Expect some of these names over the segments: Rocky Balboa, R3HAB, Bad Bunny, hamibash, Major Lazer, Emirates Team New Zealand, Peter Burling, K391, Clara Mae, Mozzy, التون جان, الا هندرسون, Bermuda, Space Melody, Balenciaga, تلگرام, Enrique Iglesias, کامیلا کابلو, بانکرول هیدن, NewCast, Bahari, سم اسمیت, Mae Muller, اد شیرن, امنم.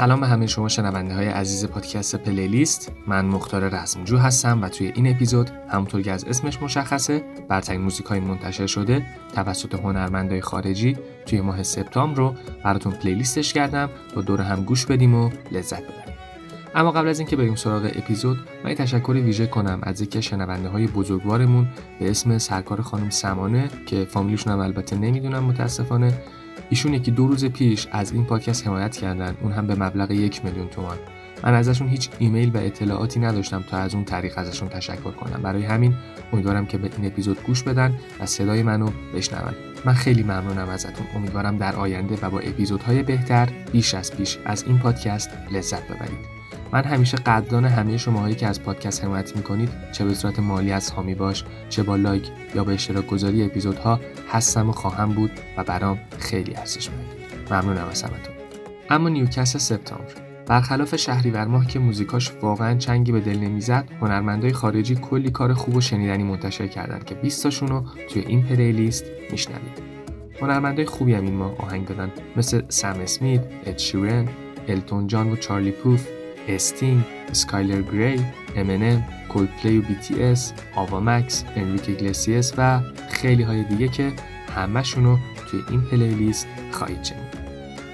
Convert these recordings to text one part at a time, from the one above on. سلام به همه شما شنونده های عزیز پادکست پلیلیست. من مختار رزمجو هستم و توی این اپیزود همونطور که از اسمش مشخصه برترین موزیکای منتشر شده توسط هنرمندای خارجی توی ماه سپتامبر رو براتون پلیلیستش کردم و دور هم گوش بدیم و لذت ببریم. اما قبل از اینکه بریم سراغ اپیزود، من تشکر ویژه کنم از یک شنونده های بزرگوارمون به اسم سرکار خانم سمانه که فامیلیشون هم البته نمیدونم متاسفانه. ایشون یکی دو روز پیش از این پادکست حمایت کردن، اون هم به مبلغ 1,000,000 تومان. من ازشون هیچ ایمیل و اطلاعاتی نداشتم تا از اون طریق ازشون تشکر کنم. برای همین امیدوارم که به این اپیزود گوش بدن و صدای منو بشنون. من خیلی ممنونم ازتون. امیدوارم در آینده و با اپیزودهای بهتر بیش از پیش از این پادکست لذت ببرید. من همیشه قدردان همه شماهایی که از پادکست حمایت میکنید، چه به صورت مالی از حامی باش، چه با لایک یا به اشتراک گذاری اپیزودها هستم و خواهم بود و برام خیلی ارزشمند. ممنونم از همتون. اما نیوکست سپتامبر، برخلاف شهریور ماه که موزیکاش واقعا چنگی به دل نمیزد، هنرمندای خارجی کلی کار خوب و شنیدنی منتشر کردن که 20 تاشون رو توی این پلیلیست میشنوید. هنرمندای خوبی هم این ماه آهنگ دادن، مثل سم اسمیت، اد شیرن، التون جان و چارلی پوث، استینگ، اسکایلر گری، امنم، کول پلی و BTS، آوا مکس، انریکه ایگلسیاس و خیلی های دیگه که همه‌شونو توی این پلیلیست خواهید شنید.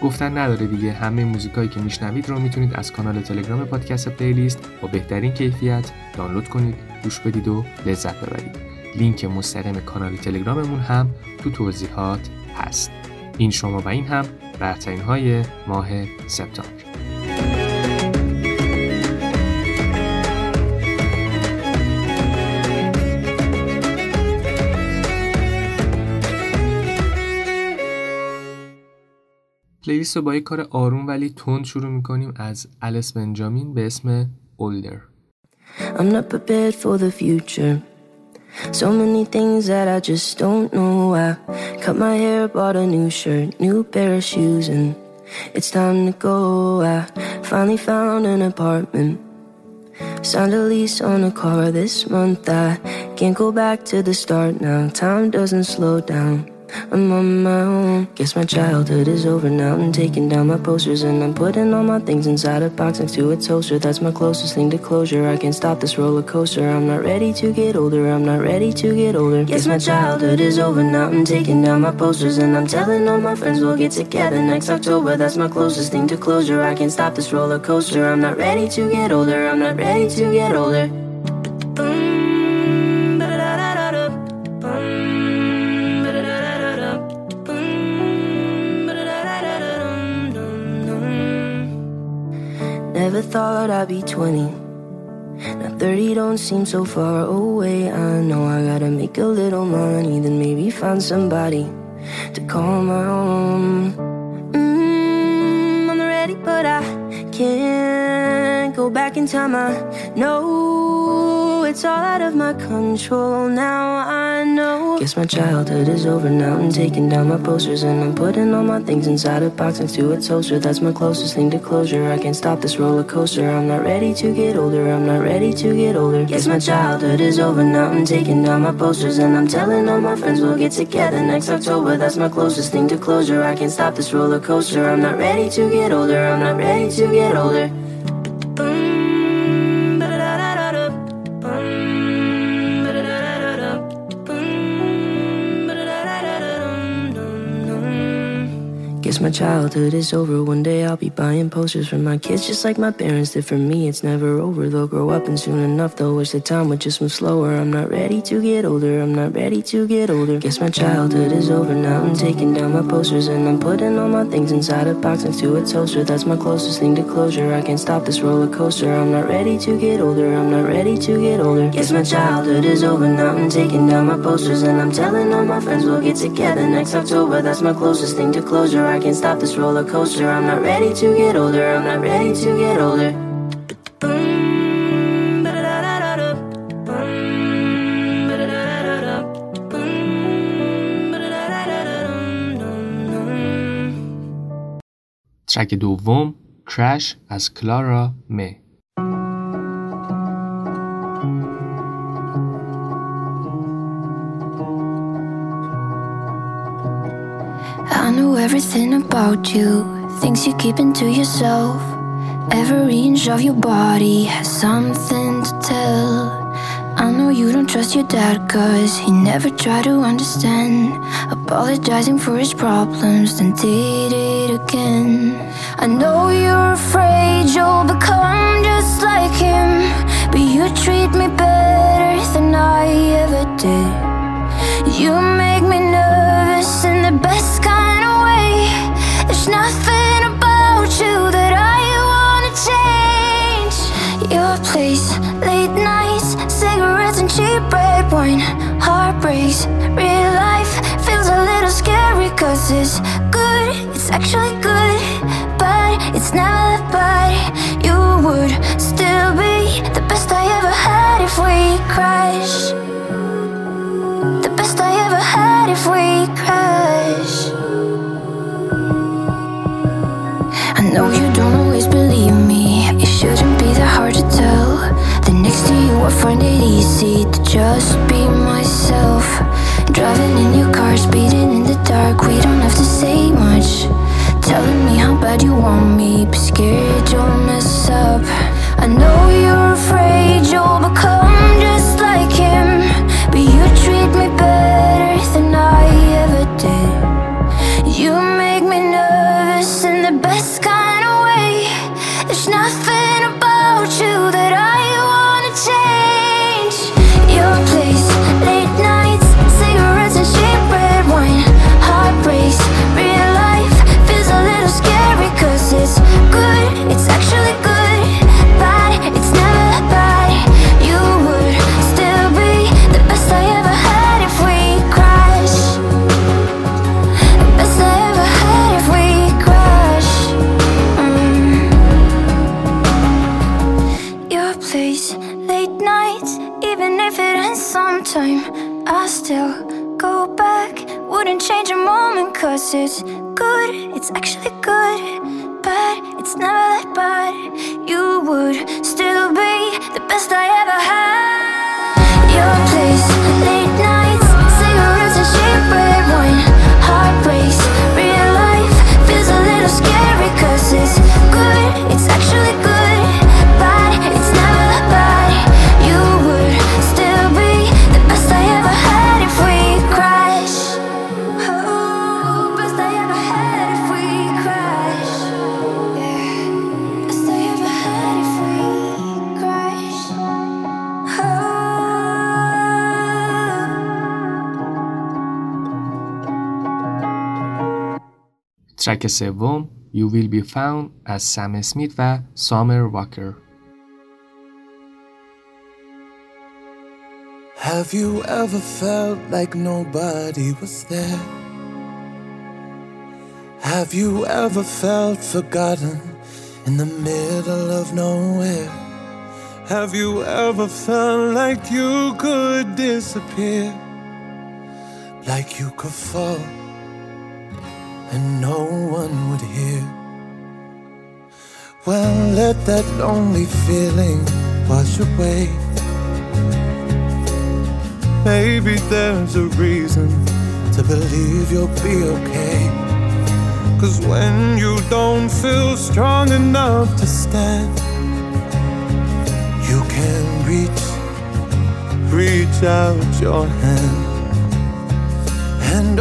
گفتن نداره دیگه، همه موزیکایی که میشنوید رو میتونید از کانال تلگرام پادکست پلیلیست با بهترین کیفیت دانلود کنید، گوش بدید و لذت ببرید. لینک مستقیم کانال تلگراممون هم تو توضیحات هست. این شما و این هم برترین های ماه سپتامبر. پلیلیست رو با یک کار آروم ولی تند شروع میکنیم از الس بنجامین به اسم Older. I'm not prepared for the future. So many things that I just don't know. I cut my hair, bought a new shirt, new pair of shoes, and it's time to go. I finally found an apartment. Signed a lease on a car this month. I can't go back to the start now. Time doesn't slow down. I'm on my own. Guess my childhood is over now. I'm taking down my posters and I'm putting all my things inside a box next to a toaster. That's my closest thing to closure. I can't stop this roller coaster. I'm not ready to get older. I'm not ready to get older. Guess my childhood is over now. I'm taking down my posters and I'm telling all my friends we'll get together next October. That's my closest thing to closure. I can't stop this roller coaster. I'm not ready to get older. I'm not ready to get older. Never thought I'd be 20. Now 30 don't seem so far away. I know I gotta make a little money, then maybe find somebody to call my own. I'm ready, but I can't go back in time. I know it's all out of my control now. I know. Guess my childhood is over now. I'm taking down my posters and I'm putting all my things inside a box next to a toaster. That's my closest thing to closure. I can't stop this roller coaster. I'm not ready to get older. I'm not ready to get older. Guess my childhood is over now. I'm taking down my posters and I'm telling all my friends we'll get together next October. That's my closest thing to closure. I can't stop this roller coaster. I'm not ready to get older. I'm not ready to get older. Guess my childhood is over. One day I'll be buying posters for my kids just like my parents did for me. It's never over. They'll grow up and soon enough they'll wish the time would just move slower. I'm not ready to get older. I'm not ready to get older. Guess my childhood is over now. I'm taking down my posters and I'm putting all my things inside a box next to a toaster. That's my closest thing to closure. I can't stop this roller coaster. I'm not ready to get older. I'm not ready to get older. Guess my childhood is over now. I'm taking down my posters and I'm telling all my friends we'll get together next October. That's my closest thing to closure. I can't stop this roller coaster. I'm not ready to get older. I'm not ready to get older. ترک دوم کراش از کلارا می. I know everything about you, things you keep into yourself. Every inch of your body has something to tell. I know you don't trust your dad, cause he never tried to understand. Apologizing for his problems, then did it again. I know you're afraid you'll become just like him, but you treat me better than I ever did. You make me nervous in the best kind of way. There's nothing about you that I wanna change. Your place, late nights, cigarettes and cheap red wine, heartbreaks, real life feels a little scary, cause it's good, it's actually good, but it's not that bad. You would still be the best I ever had if we crashed. The best I ever had if we crashed. I know you don't always believe me, it shouldn't be that hard to tell. That next to you I find it easy to just be myself. Driving in your car, speeding in the dark, we don't have to say much. Telling me how bad you want me, but scared you'll mess up. I know you're afraid you'll become just like him, but you treat me better than I ever did. You make me nervous in the best kind of way. There's nothing about you that I wanna change. Your place, late nights, cigarettes and cheap red wine, heartbreaks, real life feels a little scary, cause it's good, it's actually good. I still go back, wouldn't change a moment, cause it's good, it's actually good, but it's never that bad. You would still be the best I ever had. Your place, late nights, cigarettes and cheap red wine, heartbreaks, real life feels a little scary, cause it's good, it's actually good. ترک سوم You Will Be Found از سم اسمیت و سامر واکر. Have you ever felt like nobody was there? Have you ever felt forgotten in the middle of nowhere? Have you ever felt like you could disappear? Like you could fall and no one would hear. Well, let that lonely feeling wash away. Maybe there's a reason to believe you'll be okay. 'Cause when you don't feel strong enough to stand, you can reach out your hand. And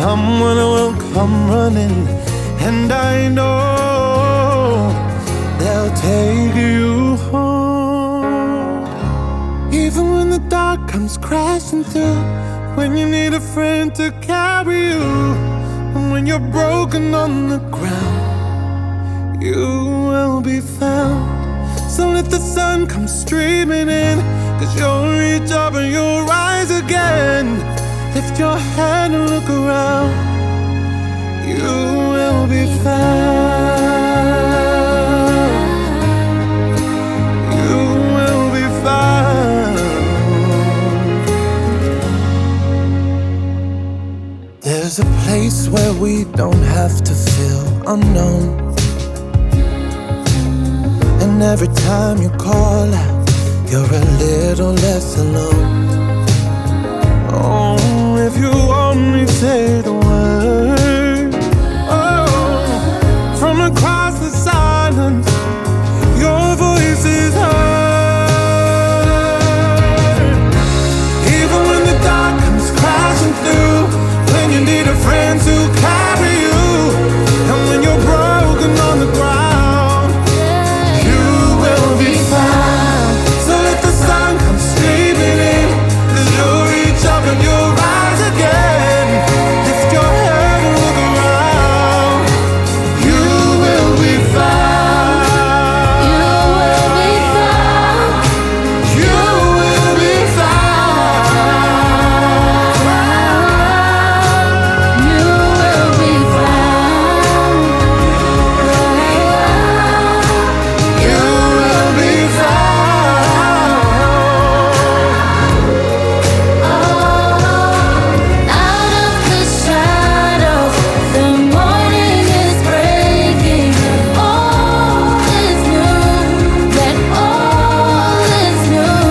someone will come running, and I know they'll take you home. Even when the dark comes crashing through, when you need a friend to carry you, and when you're broken on the ground, you will be found. So let the sun come streaming in, 'cause you'll reach up and you'll rise again. Lift your head and look around, you will be found. You will be found. There's a place where we don't have to feel unknown. And every time you call out, you're a little less alone. Oh, if you only say the word, oh, from across the silence, your voice is heard. Even when the dark comes crashing through, when you need a friend to carry you, and when you're broken on the ground, you will be found. So let the sun come streaming in, 'cause you'll reach up and you'll rise again. Lift your head and look around. You will be found. You will be found. You will be found. You will be found. You will be found. Out of the shadows, the morning is breaking. All is new, that all is new.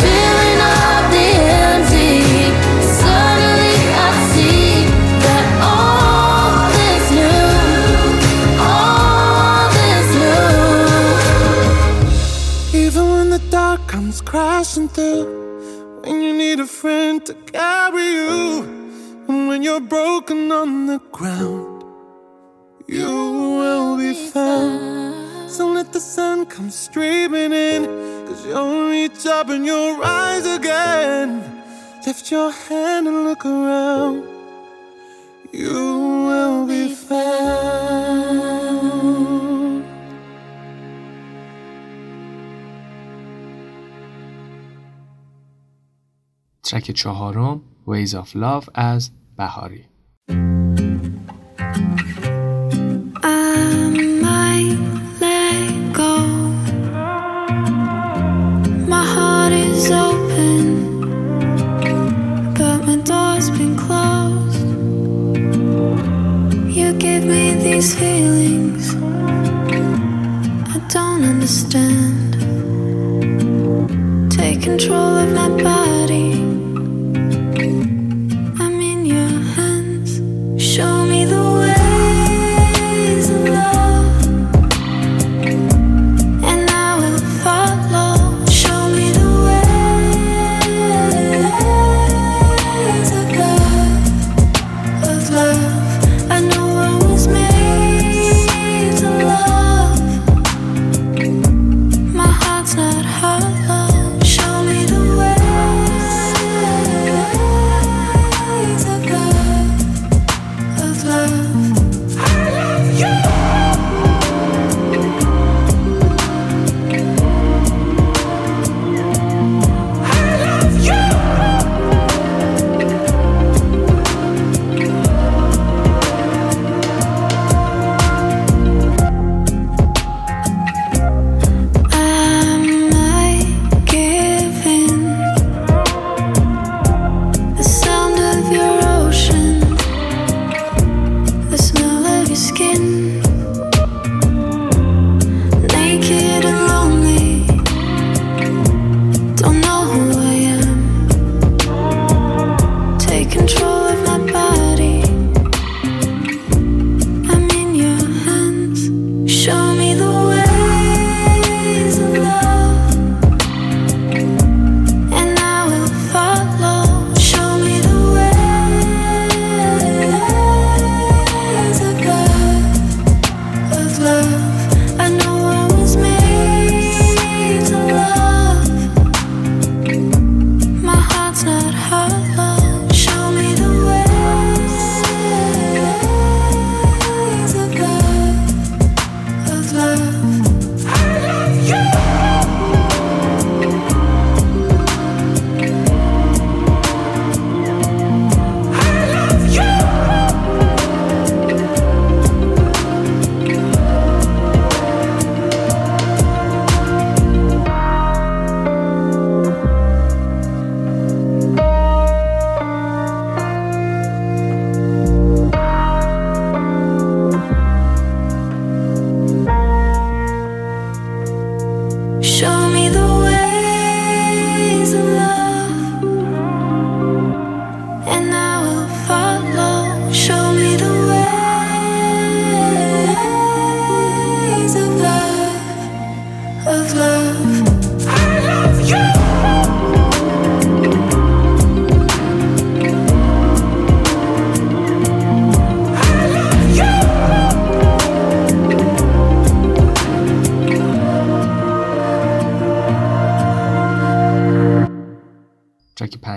Filling up the empty, suddenly I see that all is new, all is new. Even when the dark comes crashing through, when you need a friend to carry you, and when you're broken on the ground, you will be found. So let the sun come streaming in, 'cause you'll reach up and you'll rise again. Lift your hand and look around. You will be found. ترک چهارم Ways of Love از بهاری. I might let go. My heart is open, but my door's been closed. You give me these feelings I don't understand. Take control of my body. I'm in your hands. Show me the ways of love. And I will follow. Show me the ways of love, of love. I know I was made to love. My heart's not hollow. Show me the ways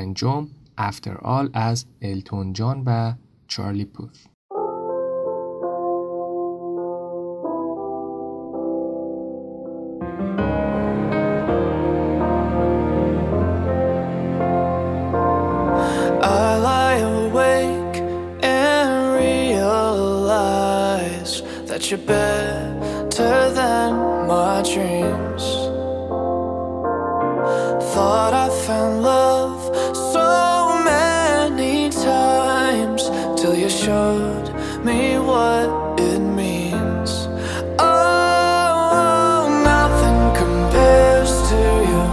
پنجم After All از التون جان و چارلی پوث. You're better than my dreams. Thought I found love so many times till you showed me what it means. Oh, nothing compares to you.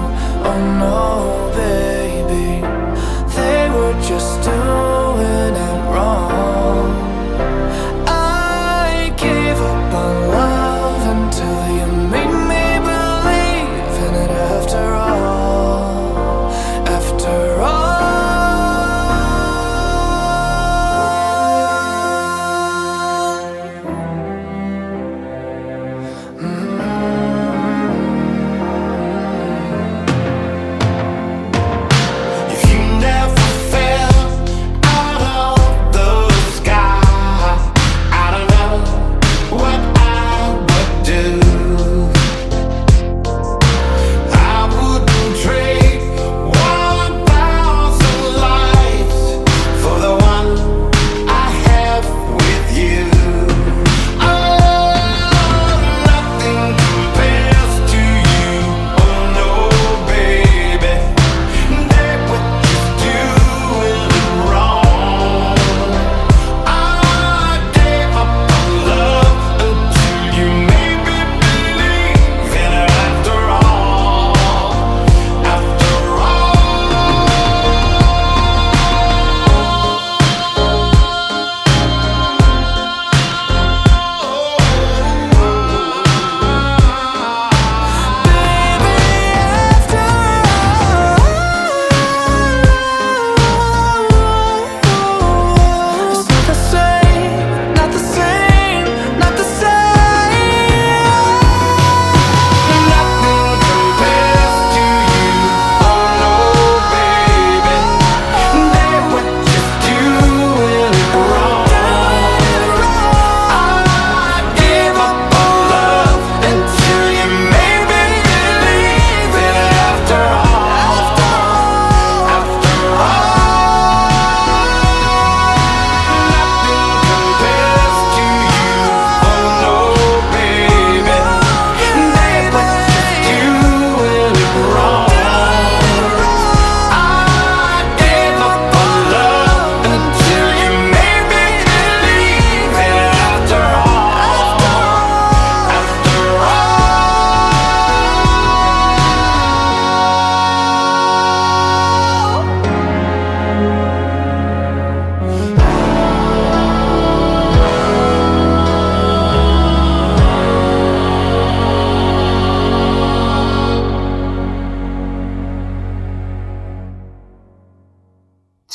Oh no, baby, they were just doing it wrong.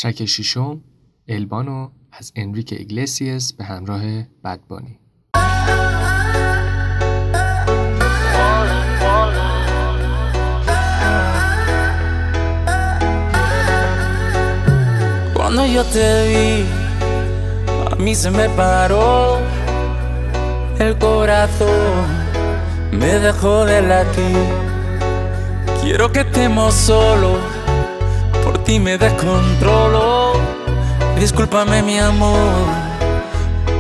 ترک ششم البانو از انریکه ایگلیسیاس به همراه بد بانی. Cuando yo te vi a mí se me paró el corazón me dejó de latir quiero que estemos solos Por ti me descontrolo Discúlpame mi amor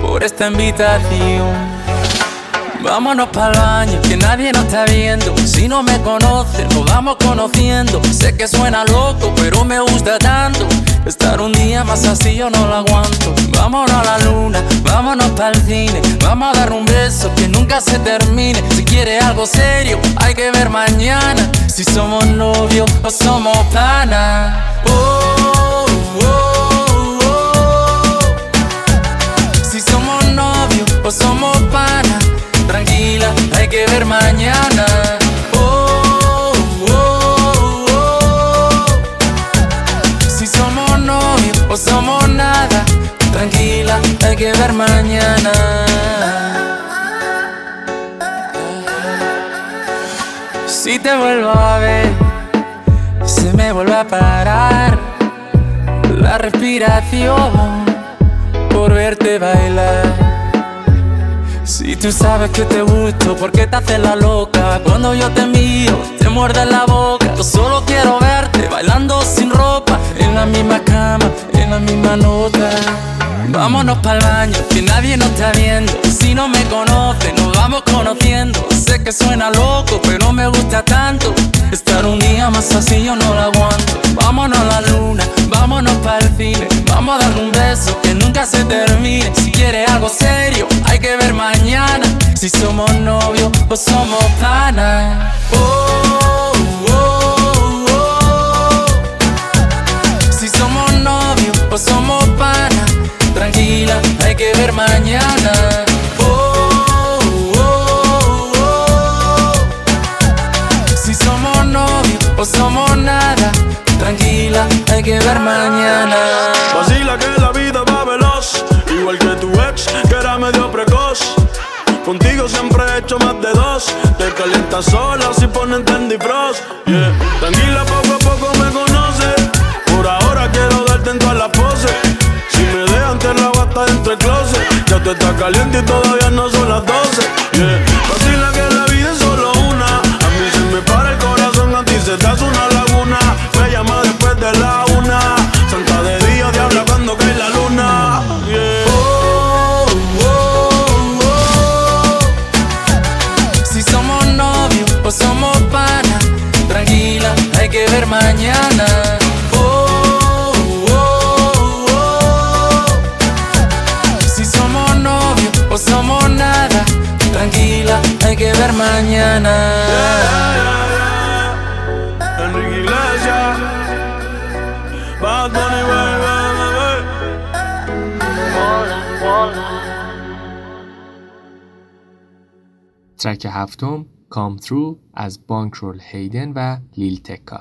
Por esta invitación Vámonos pa'l baño Que nadie nos está viendo Si no me conoces Nos vamos conociendo Sé que suena loco Pero me gusta tanto Estar un día más así yo no lo aguanto Vámonos a la luna Vámonos pa'l cine Vamos a dar un beso Que nunca se termine Si quieres algo serio Hay que ver mañana Si somos novios o somos panas oh, oh, oh, oh. Si somos novios o somos panas Tranquila, hay que ver mañana oh, oh, oh, oh. Si somos novios o somos nada Tranquila, hay que ver mañana Si te vuelvo a ver, se me vuelve a parar la respiración por verte bailar. Si tú sabes que te gusto, ¿por qué te haces la loca? Cuando yo te miro, te muerde la boca. Yo solo quiero verte bailando sin ropa, en la misma cama, en la misma nota. Vámonos pa'l baño, que nadie nos está viendo. Si no me conoces, nos vamos conociendo. Sé que suena loco, pero me gusta tanto. Estar un día más así yo no lo aguanto. Vámonos a la luna, vámonos pa'l cine. Vamos a darle un beso que nunca se termine. Si quieres algo serio, hay que ver mañana. Si somos novios o somos panas. Oh, oh, oh. Si somos novios o somos panas. Tranquila, hay que ver mañana. Oh, oh, oh. Si somos novios o somos nada. Tranquila, hay que ver mañana. Vacila que la vida va veloz, igual que tu ex, que era medio precoz. Contigo siempre he hecho más de dos. Te calientas sola si ponen Candy Frost, yeah. Tranquila, poco a poco me conoces. Por ahora quiero darte en todas las poses. Si me dejan te rabo hasta dentro del closet. Ya tú estás caliente y todavía no son las 12, yeah. Vacila que la vida es solo una. A mí se me para el corazón, a ti se te hace una laguna. Me llama después de la una. Santa de día, diabla cuando cae la luna, yeah. Oh, oh, oh. Si somos novios o somos panas. Tranquila, hay que ver mañana. Oh, oh, oh. Si somos novios o somos nada. Tranquila, hay que ver mañana, yeah, yeah, yeah. Enrique Iglesias, Bad Bunny, ترک هفتم کام ثرو از بانکرول هیدن و لیل تکا.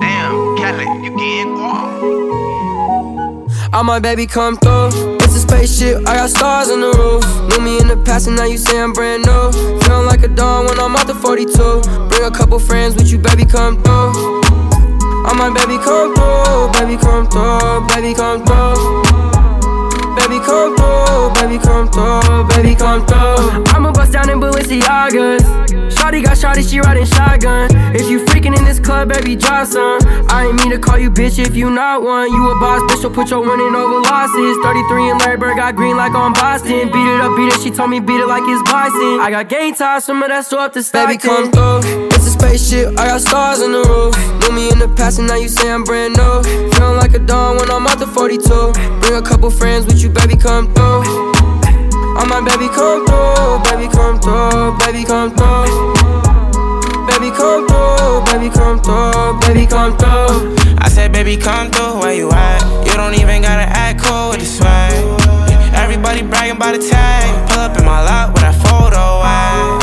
Damn, Kelly, you getting warm. Oh my baby come through. It's a spaceship, I got stars on the roof. Knew me in the past and now you say I'm brand new. Feeling like a dawn when I'm out to 42. Bring a couple friends with you, baby, come through. I'm like, baby, come through, baby, come through, baby, come through. Baby, come through, baby, come through, baby, come through. I'ma bust down in Balenciagas. Shawty got shawty, she riding shotgun. If you freaking in this club, baby, drop some. I ain't mean to call you bitch if you not one. You a boss, bitch, so put your winning over losses. 33 and Larry Bird got green like on Boston. Beat it up, beat it, she told me beat it like it's boxing. I got game ties, some of that so up to Stockton. Baby, come through, it's a spaceship, I got stars on the roof. Knew me in the past and now you say I'm brand new. Feeling like a dawn when I'm out to 42. Bring a couple friends with you, baby, come through. I'm my baby, come through, baby, come through, baby, come through. Baby, come through, baby, come through, baby, come through. I said, baby, come through, where you at? You don't even gotta act cool with the swag. Everybody bragging about the tag. Pull up in my lot with a photo ad.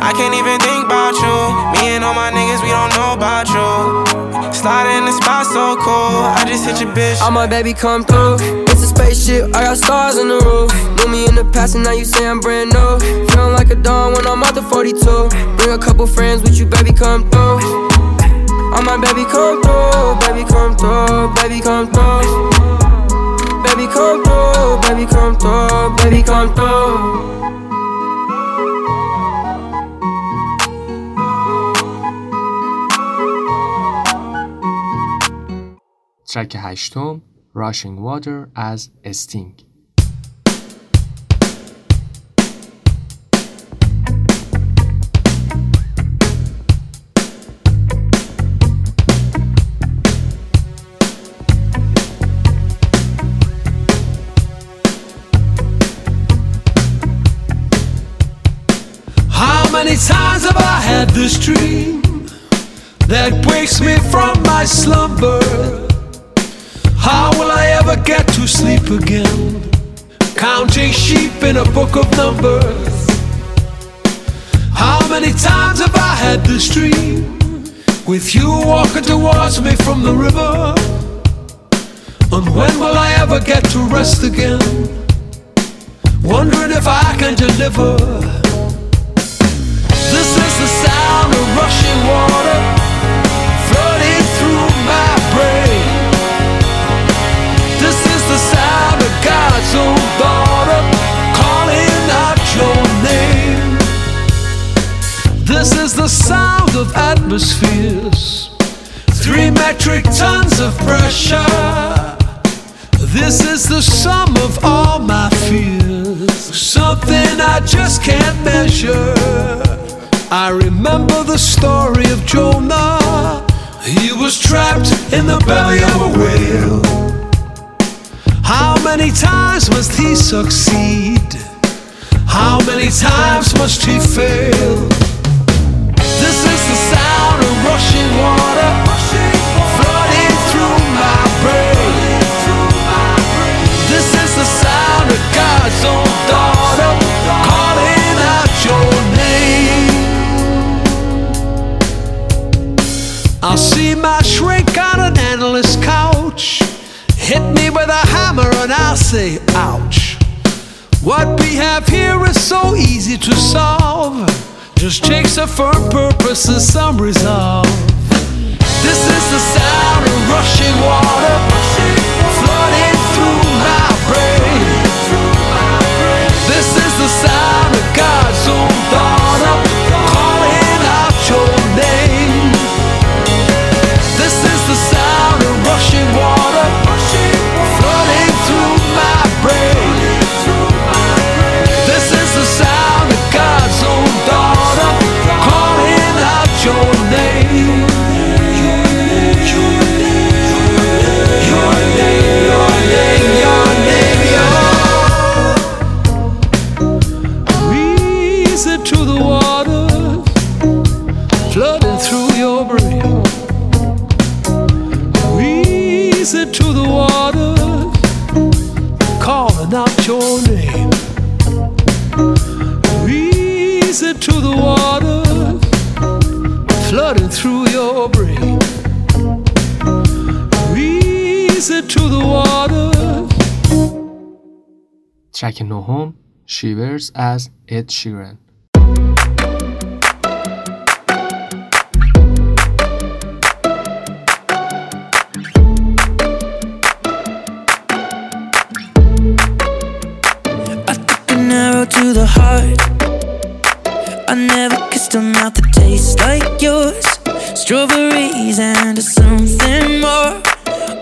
I can't even think about you. Me and all my niggas, we don't know about you. Sliding in the spot so cool. I just hit your bitch. I'm my baby, come through. Spaceship, I got stars on the roof. Knew me in the past and now you say I'm brand new. Feeling like a dawn when I'm out to 42. Bring a couple friends with you, baby, come through. I'm my baby, come through, baby, come through, baby, come through. Baby, come through, baby, come through, baby, come through. ترک هشتم Rushing Water as Sting. How many times have I had this dream that wakes me from my slumber? How will I ever get to sleep again? Counting sheep in a book of numbers. How many times have I had this dream? With you walking towards me from the river. And when will I ever get to rest again? Wondering if I can deliver. This is the sound of rushing water hazel daughter calling out your name. This is the sound of atmospheres, 3 metric tons of pressure. This is the sum of all my fears, something I just can't measure. I remember the story of Jonah. He was trapped in the belly of a whale. How many times must he succeed? How many times must he fail? This is the sound of rushing water, flooding through my brain. This is the sound of God's own daughter calling out your name. I'll see my shrink on an analyst couch. Hit me with a hammer and I'll say, ouch. What we have here is so easy to solve. Just takes a firm purpose and some resolve. This is the sound of rushing water, flooding through my brain. This is the sound of God's own daughter calling out your name. This is the sound of rushing water, flooding through my brain. This is the sound of God's own daughter calling out your name. ترک نهم شیورز از اد شیرن. To the heart, I never kissed a mouth that tastes like yours. Strawberries and something more.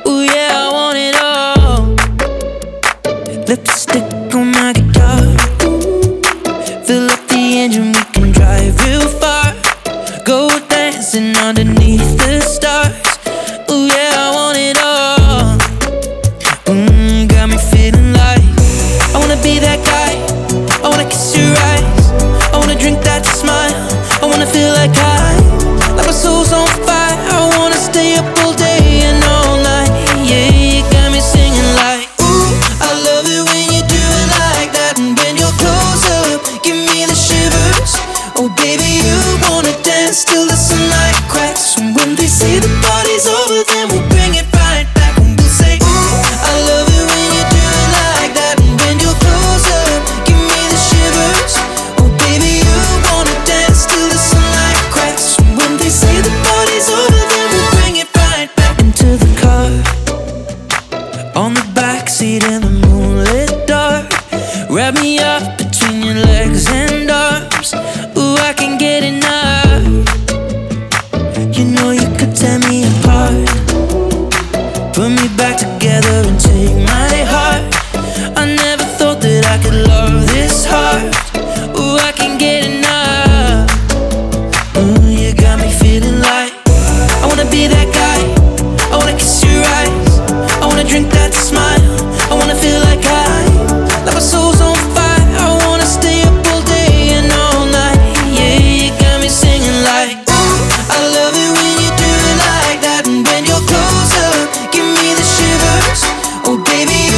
Ooh yeah, I want it all. Lipstick on my guitar. Fill up the engine, we can drive real far. Go dancing underneath the stars. Ooh yeah, I want it all. Got me feeling like I wanna be that guy. I wanna kiss your eyes, I wanna drink that smile, I wanna feel like like my soul's on fire. I wanna stay up all day and all night. Yeah, you got me singing like, ooh, I love it when you do it like that. And when you're close up, give me the shivers. Oh baby, you wanna dance till the sunlight cracks. And when they say the party's over, then we'll bring it right back. And we'll say, ooh, I love it when you do it like that. And when you're close up, give me the shivers. Oh baby, you wanna dance till the sunlight cracks. And when they say the party's over, then we'll bring it right back. Into the car, on the backseat in the moonlit dark. Wrap me up between your legs and arms. Ooh, I can get enough. You know you could tear me apart, put me back together and take my heart. I never thought that I could love this hard. Ooh, I can get enough. Ooh, you got me feeling like I wanna be that guy. I wanna kiss your eyes, I wanna drink that smile, I wanna feel like like my soul's on fire. I wanna stay up all day and all night. Yeah, you got me singing like, ooh, I love it when you do it like that. And when you're close up, give me the shivers. Oh baby,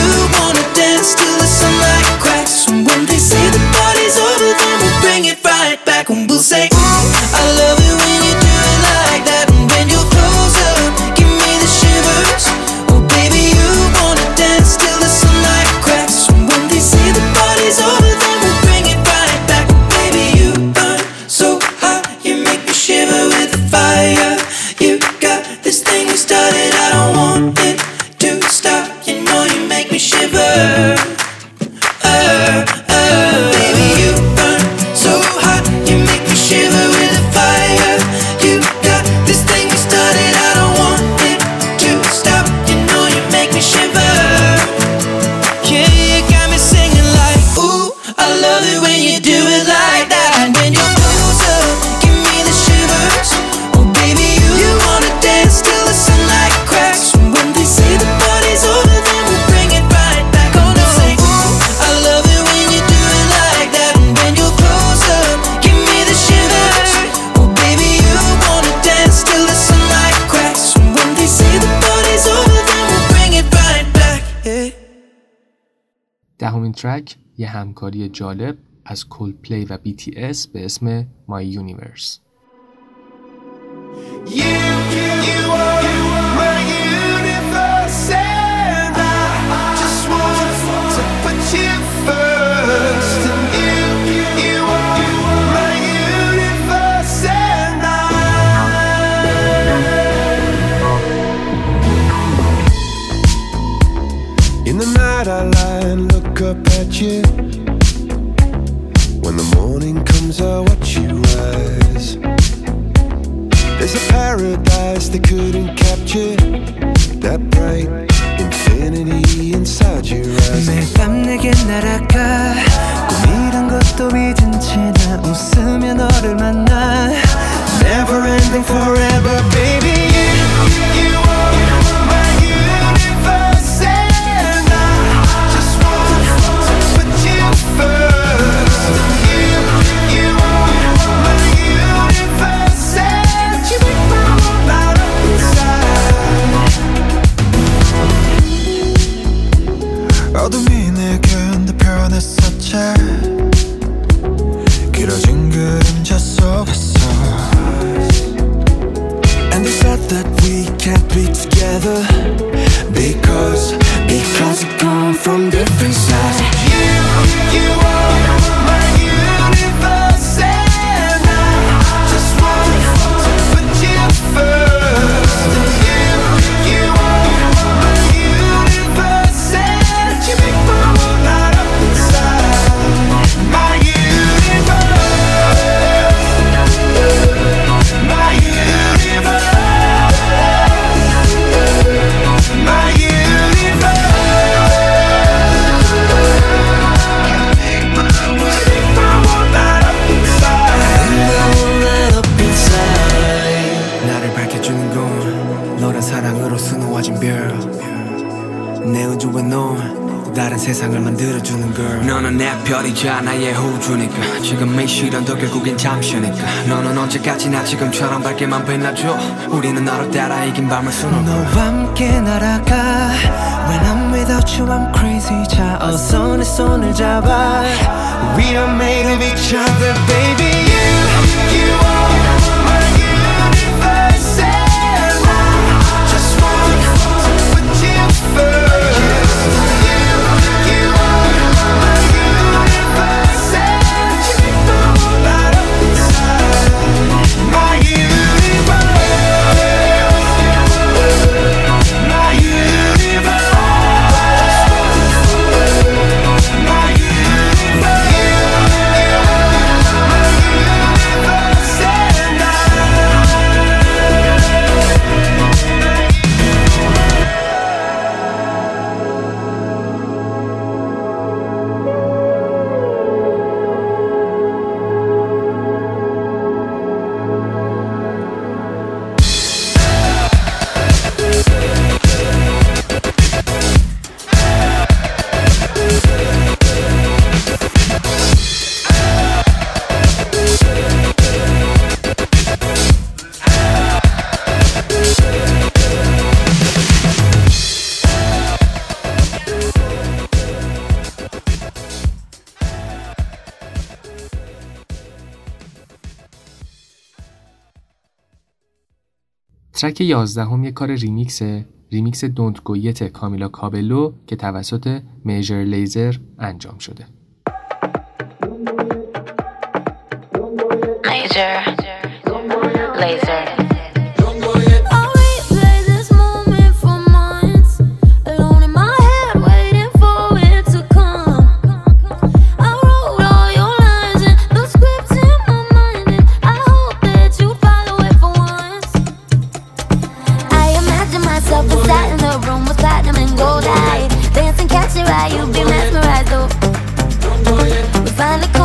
love it when you do it like that. And when your clothes up, give me the shivers. Oh baby, you wanna dance till the sunlight cracks. And when they say the party's over, then we'll bring it right back. Oh no, ooh, I love it when you do it like that. And when your clothes up, give me the shivers. Oh baby, you wanna dance till the sunlight cracks. And when they say the party's over, then we'll bring it right back. Yeah. دهمین ترک یه همکاری جالب از کول پلی و BTS به اسم My Universe. Up at you. When the morning comes, I watch you rise. There's a paradise they couldn't capture. That bright infinity inside your eyes. 매일 밤 내게 날아가. 꿈이란 것도 잊은 채 나 웃으며 너를 만나. Never ending forever, baby. You are my universe. 어둠이 내겐 더 변했었지. 길어진 그림자 속에서 And they said that we can't be together Because we come from different sides. You are my universe and I just want to put you first. You are my universe and you make my world light up inside. My universe, my universe, my 내 우주와 넌 다른 세상을 만들어주는 girl. 너는 내 별이자 나의 호주니까 지금 이 시련도 결국엔 잠시니까. 너는 언제까지나 지금처럼 밝게만 빛나줘. 우리는 너로 따라 이긴 밤을 수놓고 너와 함께 날아가. When I'm without you I'm crazy. 자 어서 내 손을 잡아. We are made of each other baby. You are my universe and I just want to put you first. ترک 11 هم یک کار ریمیکس Don't Go Yet کامیلا کابلو که توسط میجر لیزر انجام شده. Major Lazer. You'll be mesmerized, oh. Don't go yet. We find a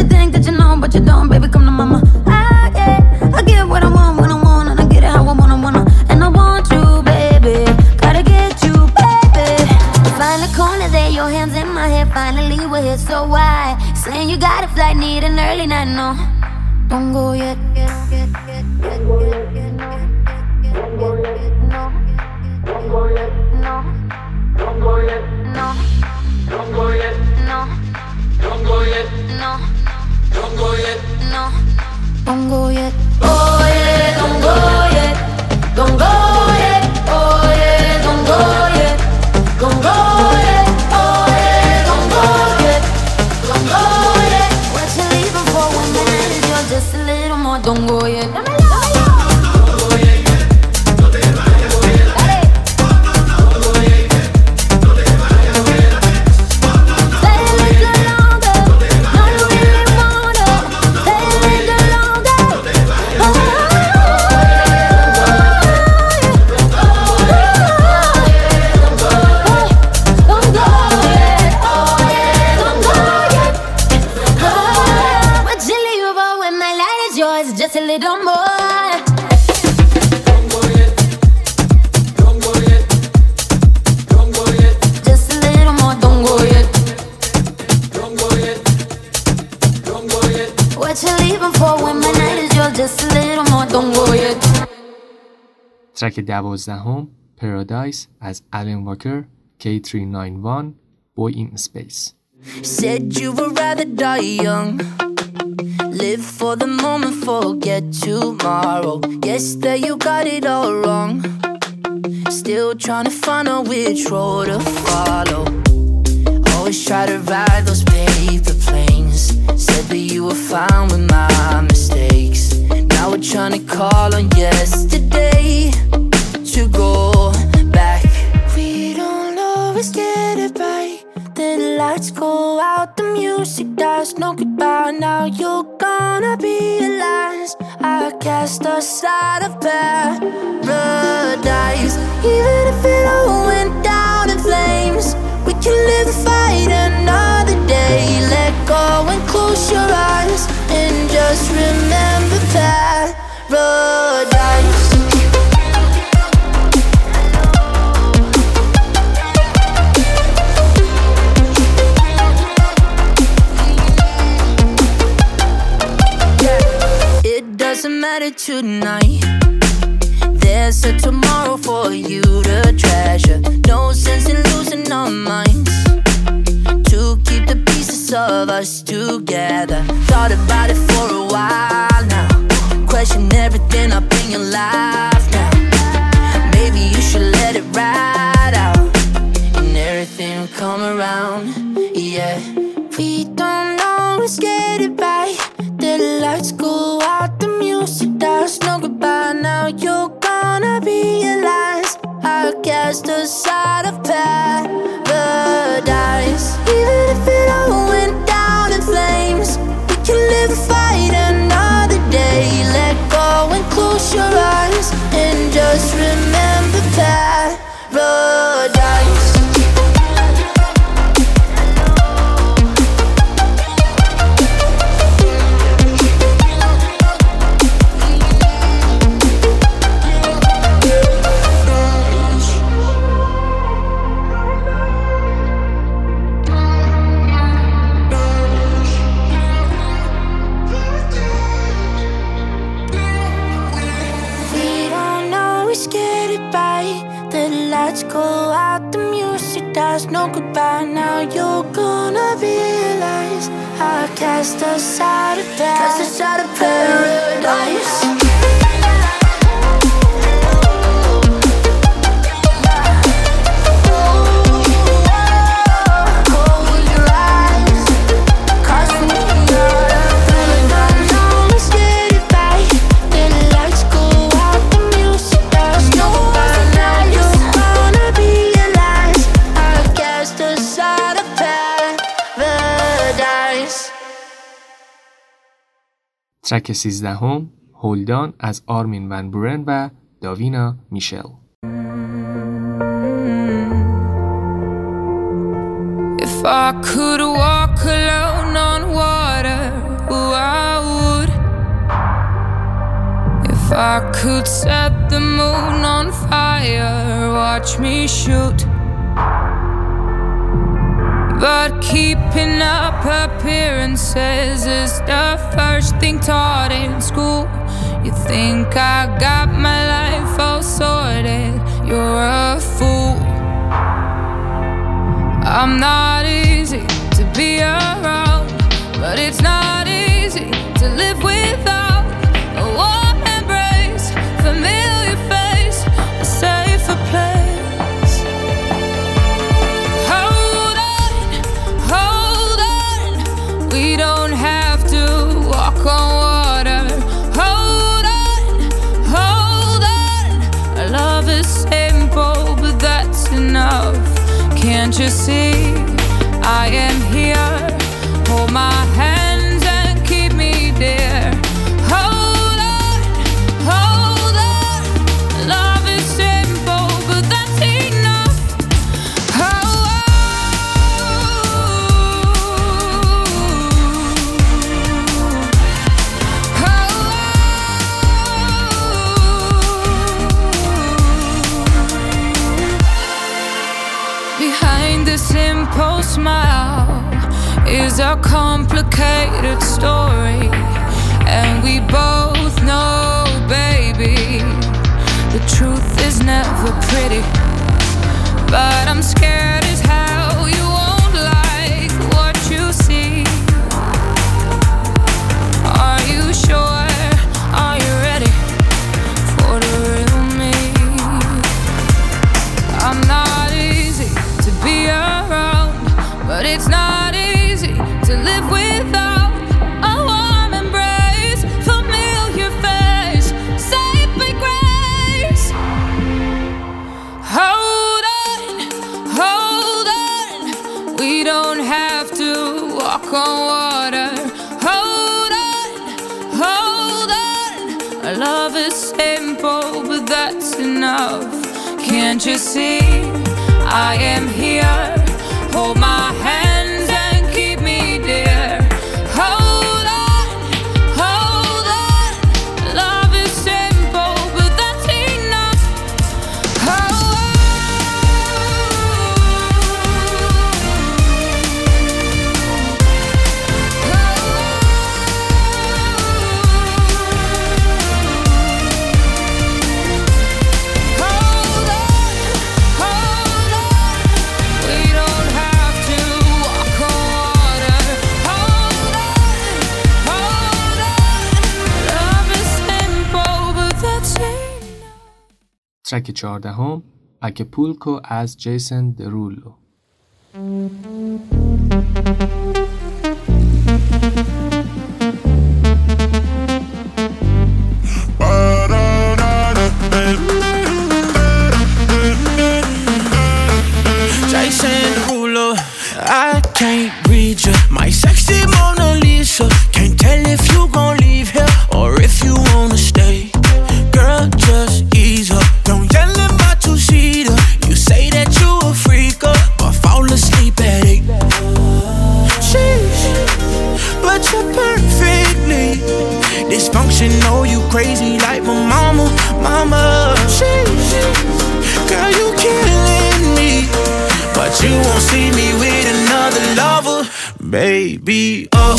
you think that you know, but you don't, baby, come to mama. Ah, yeah, I get what I want when I want, and I get it how I want, I wanna. And I want you, baby, gotta get you, baby. Find the corner there, your hands in my hair, finally we're here, so why? Saying you got a flight, need an early night, no. Don't go yet, get, No, don't go yet. Oh yeah, don't go yet. Don't go yet. Oh yeah, don't go yet. Don't go yet. Oh yeah, don't go yet. Don't go yet. What you leaving for one minute is you're just a little more. Don't go yet. ترک 12 Paradise از Alan Walker K391 Boy in Space. Said you would rather die young, live for the moment, forget tomorrow. Guess that you got it all wrong, still trying to find out which road to follow. Always try to ride those paper planes, said that you were fine with my mistakes. Now we're trying to call on yesterday to go back. We don't always get it right. The lights go out, the music dies. No goodbye, now you're gonna realize I cast aside a paradise. Even if it all went down in flames, we can live and fight another day. Let go and close your eyes and just remember paradise. Doesn't matter tonight, there's a tomorrow for you to treasure. No sense in losing our minds to keep the pieces of us together. Thought about it for a while now, question everything up in your life now. Maybe you should let it ride out, and everything will come around, yeah. We don't always get it right. The lights go out, the music dies. No goodbye, now you're gonna realize I cast aside a paradise. Even if it all went down in flames, we can live and fight another day. Let go and close your eyes and just remember paradise. No goodbye, now you're gonna realize I cast aside a paradise. ترک 13 هولدان از آرمین ون بورن و داوینا میشل. If I could walk alone on water, could set the moon on fire, watch me shoot. But keeping up appearances is the first thing taught in school. You think I got my life all sorted, you're a fool. I'm not easy to be around, but it's not easy to live without a warm embrace, familiar face, a safer place. We don't have to walk on water. Hold on, our love is simple, but that's enough. Can't you see, I am here, hold my hands and keep me dear. Hold on, our love is simple, but that's enough. Behind the simple smile is a complicated story, and we both know, baby, the truth is never pretty. But I'm scared as hell you won't like what you see. Are you sure? Are you ready for the real me? I'm not easy to be around, but it's not easy to live without a warm embrace, familiar face, safe and grace. Hold on, we don't have to walk on water. Hold on, our love is simple, but that's enough. Can't you see, I am here, hold my hands and keep me dear. Hold on, love is simple, but that's enough. Hold on, we don't have to walk on water. Hold on, love is simple, but that's enough. ترک 14 اکپولکو از جیسن درولو. Jason Derulo, I can't read ya. My sexy Mona Lisa, can't tell if you gon' leave here or if you wanna stay. Girl, just ease up. Don't yell at my two-seater. You say that you a freak up, but fall asleep at 8. Sheesh, but you're perfectly dysfunctional. You crazy like my mama, mama. Sheesh, girl, you killing me. But you won't see me with another lover, baby. Oh,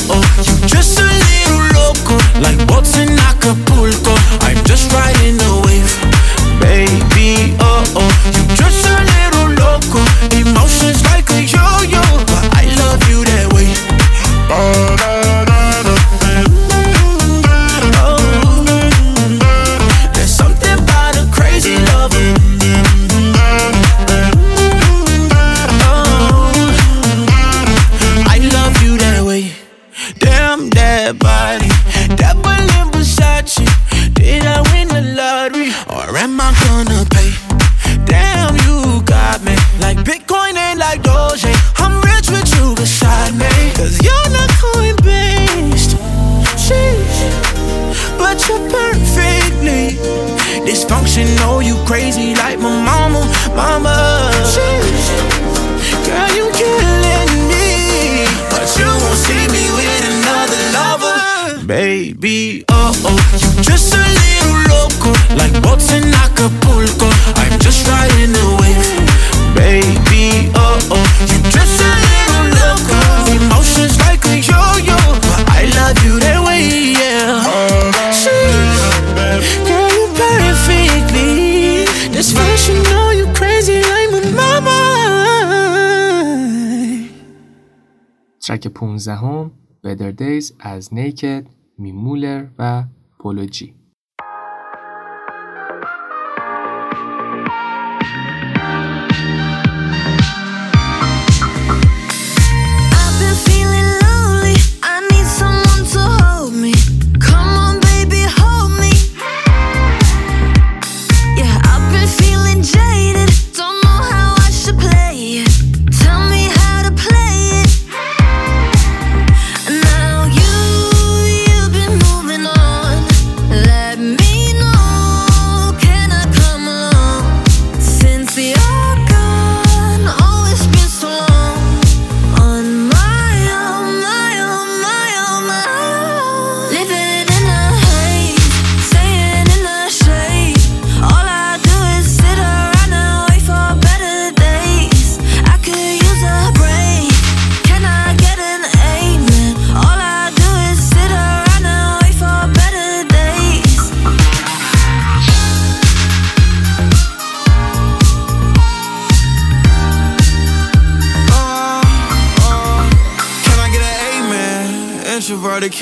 you're just a little loco, like boats in Acapulco. I'm just riding the wave, baby. Oh, you're just a little loco, emotions like a yo-yo, but I love you that way. Oh, there's something about a crazy lover. Dysfunctional, you crazy like my mama, mama. Girl, you killing me, but you won't see me with another lover, baby. Oh, you just a little loco. like boats in Acapulco. I'm just riding a wave, baby, oh, oh. You dress a little loco, emotions like a yo-yo, but I love you that way, yeah. See, girl, you perfectly. This first you know you crazy like my mama. ترک 15 Better Days از NEIKED، Mae Muller و Polo G.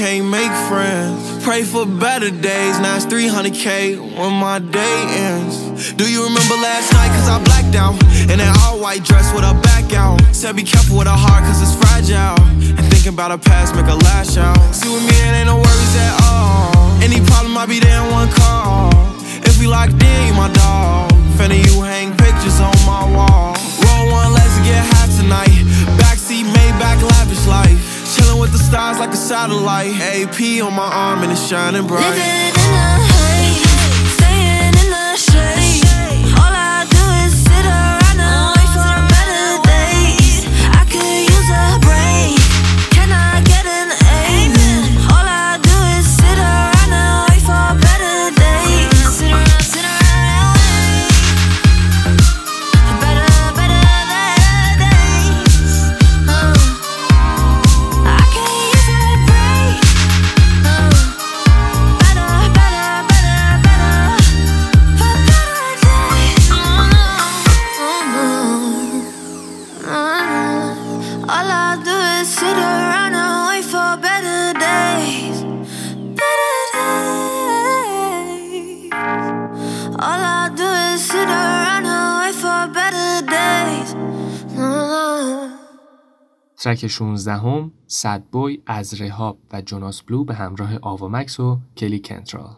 Can't make friends. Pray for better days. Now it's 300K when my day ends. Do you remember last night? Cause I blacked out in an all-white dress with a back out. Said be careful with her heart cause it's fragile. And thinking about her past make her lash out. See with me it ain't no worries at all. Any problem I be there in one call. If we locked in, you my dog. Finna you hang pictures on my wall. Roll one, let's get high tonight. Backseat, Maybach, lavish life. Chillin' with the stars like a satellite. AP on my arm and it's shining bright. Living in the haze, staying in the shade. All I do is sit around and wait for better days. I could use a break. Can I get an amen? All I do is sit around and wait for better days. Sit around and wait. Better days. ترک 16 صد بوی از R3HAB و جوناس بلو به همراه آوا مکس و کلی کنترال.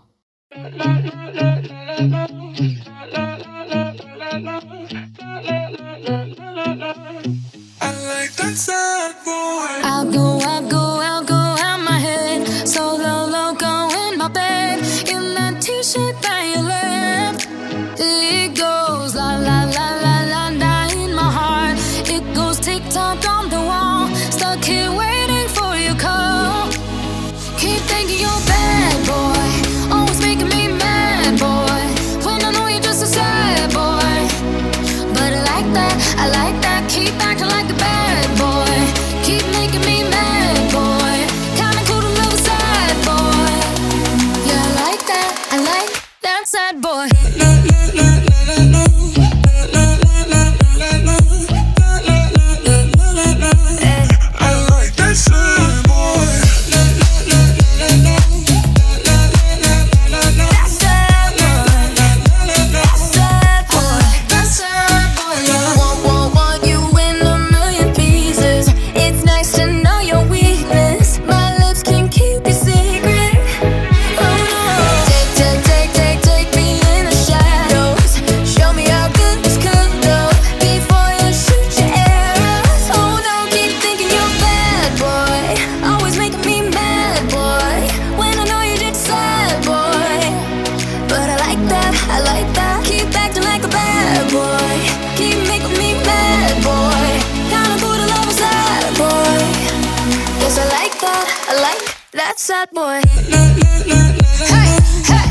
Sad boy. Hey, hey.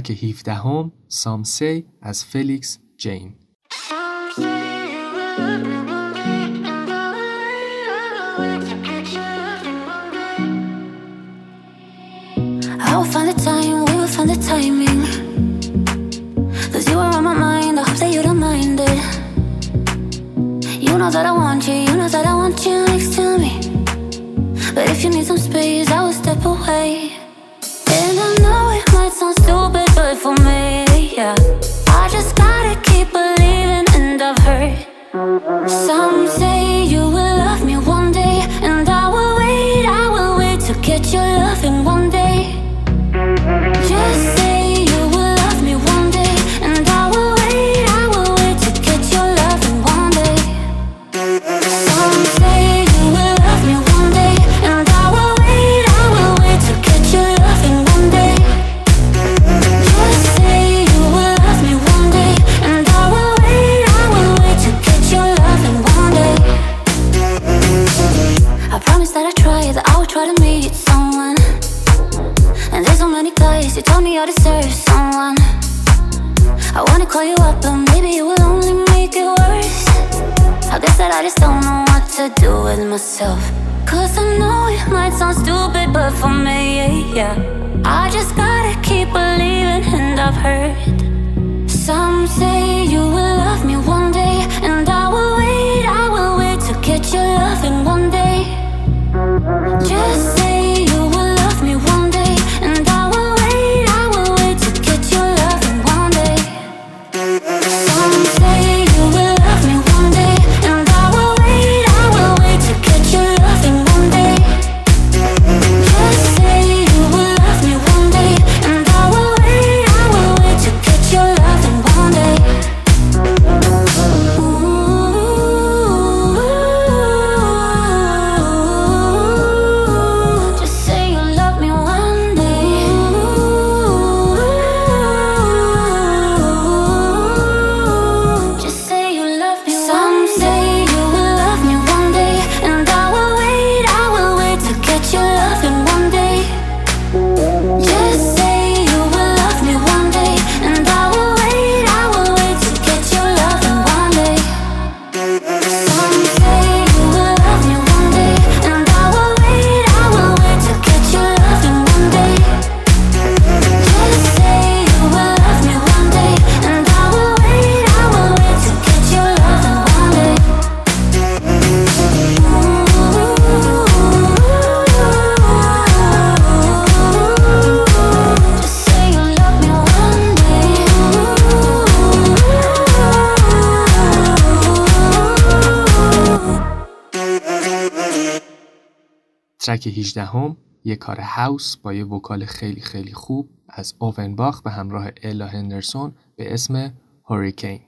شک 17 سامسی از فلیکس جین. Timing, cause you are on my mind. I hope that you don't mind it. You know that I want you. You know that I want you next to me. But if you need some space, I will step away. And I know it might sound stupid, but for me, yeah, I just gotta keep believing. And I've heard some say you will love me one day, and I will wait to get your love in one day. Just say you will love me one day, and I will wait to get your love in one day. Some say you will love me one day, and I will wait to get your love in one day. Just say you will love me one day, and I will wait to get your love in one day. I promise that I will try to meet someone. And there's so many guys, you told me I deserve someone. I wanna call you up, but maybe it will only make it worse. I guess that I just don't know what to do with myself. Cause I know it might sound stupid, but for me, yeah, I just gotta keep believing, and I've heard some say you will love me one day, and I will wait to get your love in one day. Just say you will love me one day, and I will wait to get your love in one day. Some say you will love me one day, and I will wait to get your love in one day. Just say you will love me one day, and I will wait to get your love in one day. Ooh, just say you love me one day. Just say you love me. Some say you will love me one day, and I will wait to get your love in one day. Just say you will love me one day, and I will wait to get your love in one day. Some say you will love me one day, and I will wait to get your love in one day. Just say you will love me one day, and I will wait to get your love in one day. Just say you love me one day. ترک 18 یک کار هاوس با یه وکال خیلی خیلی خوب از اوفنباخ به همراه الا هندرسون به اسم هوریکین.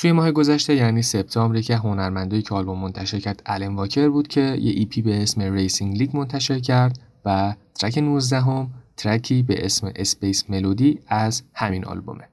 توی ماه گذشته یعنی سپتامبر که هنرمندی که آلبوم منتشر کرد آلن واکر بود که یه ایپی به اسم ریسینگ لیگ منتشر کرد و ترک 19 هم ترکی به اسم اسپیس ملودی از همین آلبومه.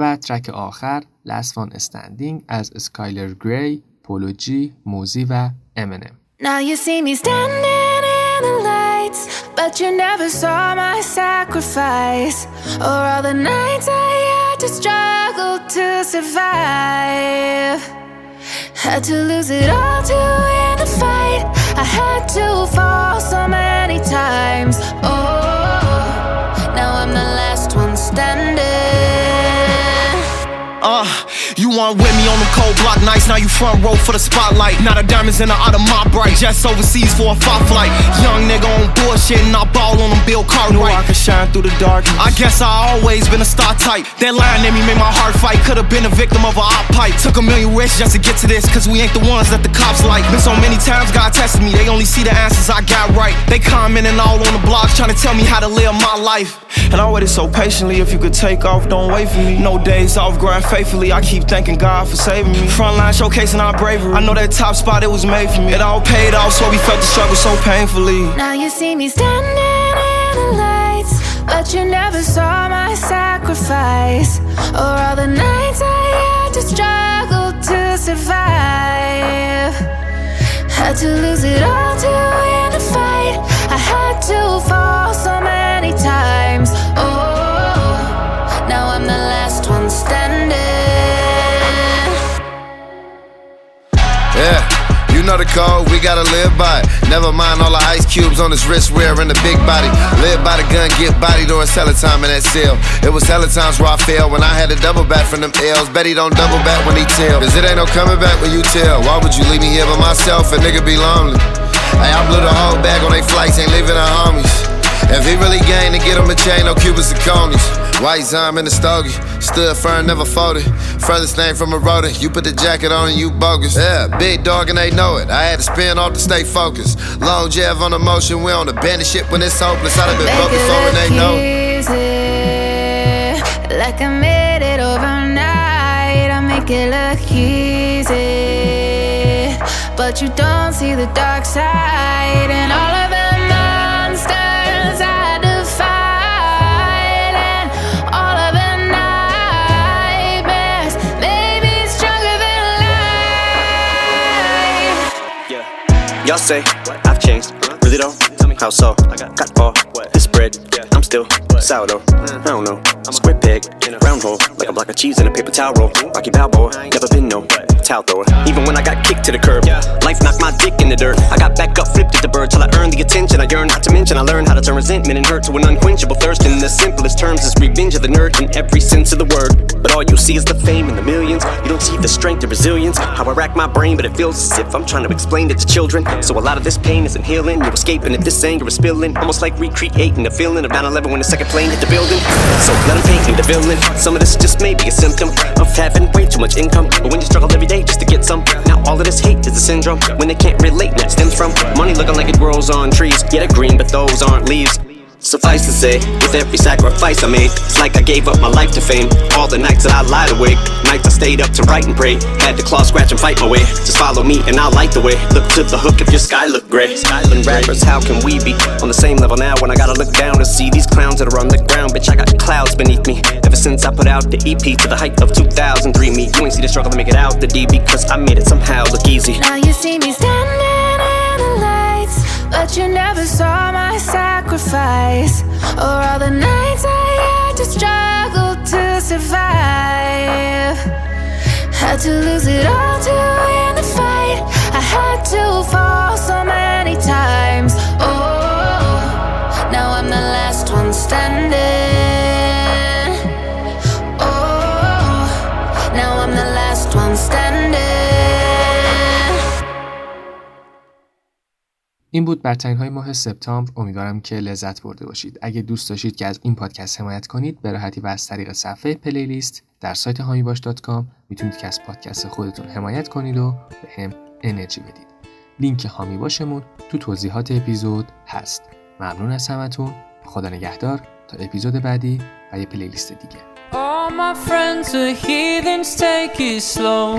و ترک آخر Last One Standing از اسکایلر گری، پولو جی، موزی و امنم. Now you see me standing in the lights, but you never saw my sacrifice, or all the nights I had to struggle to survive. Had to lose it all to win the fight. I had to fall so many times. Oh, now I'm the last one standing. You weren't with me on them cold block nights. Now you front row for the spotlight. Now the diamonds in the eye of my bright. Jets overseas for a five flight. Young nigga on bullshit and I ball on them Bill Cartwright. Knew I could shine through the darkness. I guess I always been a star type. That line in me made my heart fight. Could've been a victim of a hot pipe. Took a million risks just to get to this, cause we ain't the ones that the cops like. Been so many times God tested me. They only see the answers I got right. They commenting all on the blogs, trying to tell me how to live my life. And I waited so patiently. If you could take off, don't wait for me. No days off, grind faithfully. I keep thanking God for saving me. Frontline showcasing our bravery. I know that top spot, it was made for me. It all paid off, so we felt the struggle so painfully. Now you see me standing in the lights, but you never saw my sacrifice, or all the nights I had to struggle to survive. Had to lose it all to win the fight. I had to fall so many times. Oh, now I'm the last one standing. Yeah, you know the code, we gotta live by it. Never mind all the ice cubes on his wrist, wearing the big body. Live by the gun, get bodied, or it's hella time in that cell. It was hella times where I failed when I had to double back from them L's. Bet he don't double back when he tell, cause it ain't no coming back when you tell. Why would you leave me here by myself? A nigga be lonely. Hey, I blew the whole bag on they flights, ain't leaving our homies. If he really gang, then get him a chain, no Cubans and conies. White Zime in the stogie, stood firm, never folded. Furthest thing from a rotor, you put the jacket on and you bogus. Yeah, big dog and they know it, I had to spin off to stay focused. Long jab on the motion, we on the bandit shit when it's hopeless. I done been broke before and they know it. Like I made it overnight, I make it look easy. But you don't see the dark side and all of it. Y'all say I've changed, really don't tell me how so. I got all this bread, I'm still sourdough. I don't know, square peg in a round hole, like a block of cheese in a paper towel roll. Rocky Balboa, never been no towel thrower. Even when I got kicked to the curb, life knocked my dick in the dirt. I got back up, flipped at the bird till I earned the attention I yearn. Not to mention I learned how to turn resentment and hurt to an unquenchable thirst. In the simplest terms is revenge of the nerd in every sense of the word. But all you see is the fame and the millions. You don't see the strength and resilience. How I rack my brain, but it feels as if I'm trying to explain it to children. So a lot of this pain isn't healing. You're escaping if this anger is spilling. Almost like recreating the feeling of 9/11 when the second plane hit the building. So let them paint me the villain. Some of this just may be a symptom of having way too much income. But when you struggle every day just to get some, now all of this hate is a syndrome. When they can't relate, that stems from money looking like it grows on trees. Yeah, they're green, but those aren't leaves. Suffice to say, with every sacrifice I made, it's like I gave up my life to fame. All the nights that I lied awake, nights I stayed up to write and pray. Had to claw, scratch, and fight my way. Just follow me and I'll light the way. Look to the hook if your sky look grey. Island rappers, how can we be on the same level now when I gotta look down and see these clowns that are on the ground? Bitch, I got clouds beneath me. Ever since I put out the EP to the height of 2003, me. You ain't see the struggle to make it out the D because I made it somehow look easy. Now you see me standing in the lights, but you never saw my sacrifice, or all the nights I had to struggle to survive. Had to lose it all to win the fight. I had to fall so many times. Oh, now I'm the last one standing. Oh, now I'm the last one standing. این بود برتنگ های ماه سپتامبر. امیدوارم که لذت برده باشید. اگه دوست داشتید که از این پادکست حمایت کنید، به راحتی و از طریق صفحه پلیلیست در سایت hamibash.com میتونید که از پادکست خودتون حمایت کنید و به هم انرژی بدید. لینک هامیباشمون تو توضیحات اپیزود هست. ممنون از همتون. خدا نگهدار تا اپیزود بعدی و یه پلیلیست دیگه. All my friends are heathens, take it slow.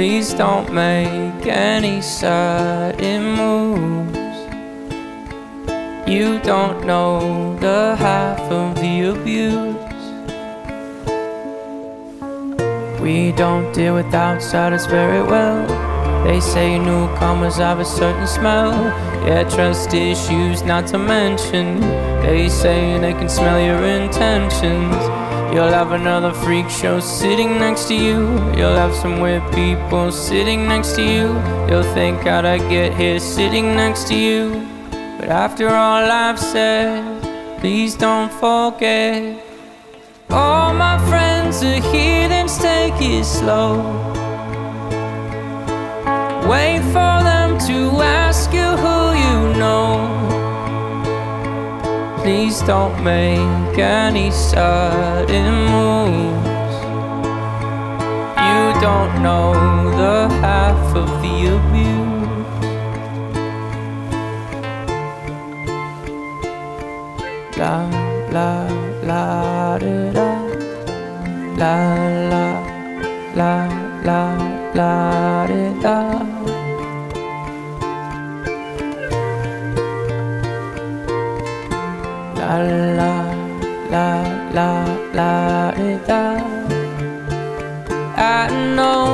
Please don't make any sudden moves. You don't know the half of the abuse. We don't deal with outsiders very well. They say newcomers have a certain smell. Yeah, trust issues not to mention. They say they can smell your intentions. You'll have another freak show sitting next to you. You'll have some weird people sitting next to you. You'll think how'd I get here sitting next to you. But after all I've said, please don't forget. All my friends are heathens, take it slow. Wait for them to ask you who you know. Please don't make any sudden moves. You don't know the half of the abuse. La la la da da. La la la la. la de da. La la la la la de da. I know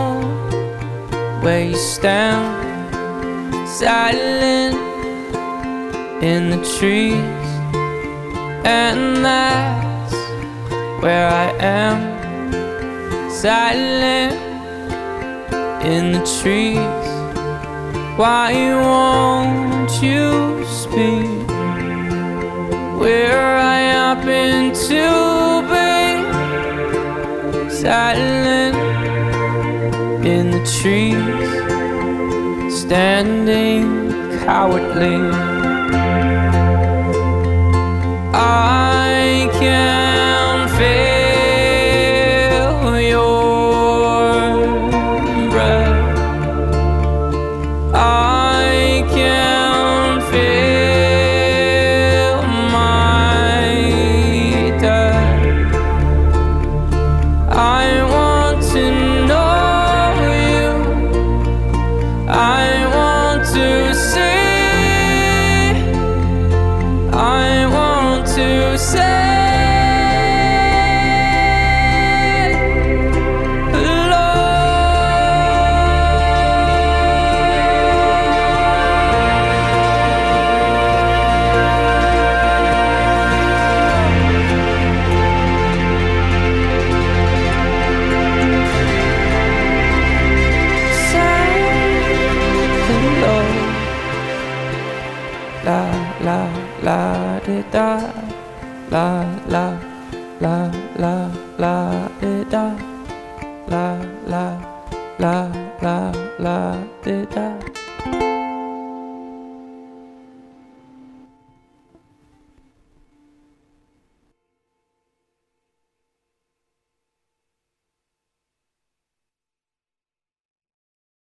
where you stand, silent in the trees, and that's where I am, silent in the trees. Why won't you speak? Where I happen to be, silent in the trees, standing cowardly. I can feel your breath, I can feel my death. I want to know you, I want to see, I want to say hello, say hello. La la la de da, la la la la la de da, la la la la la de da.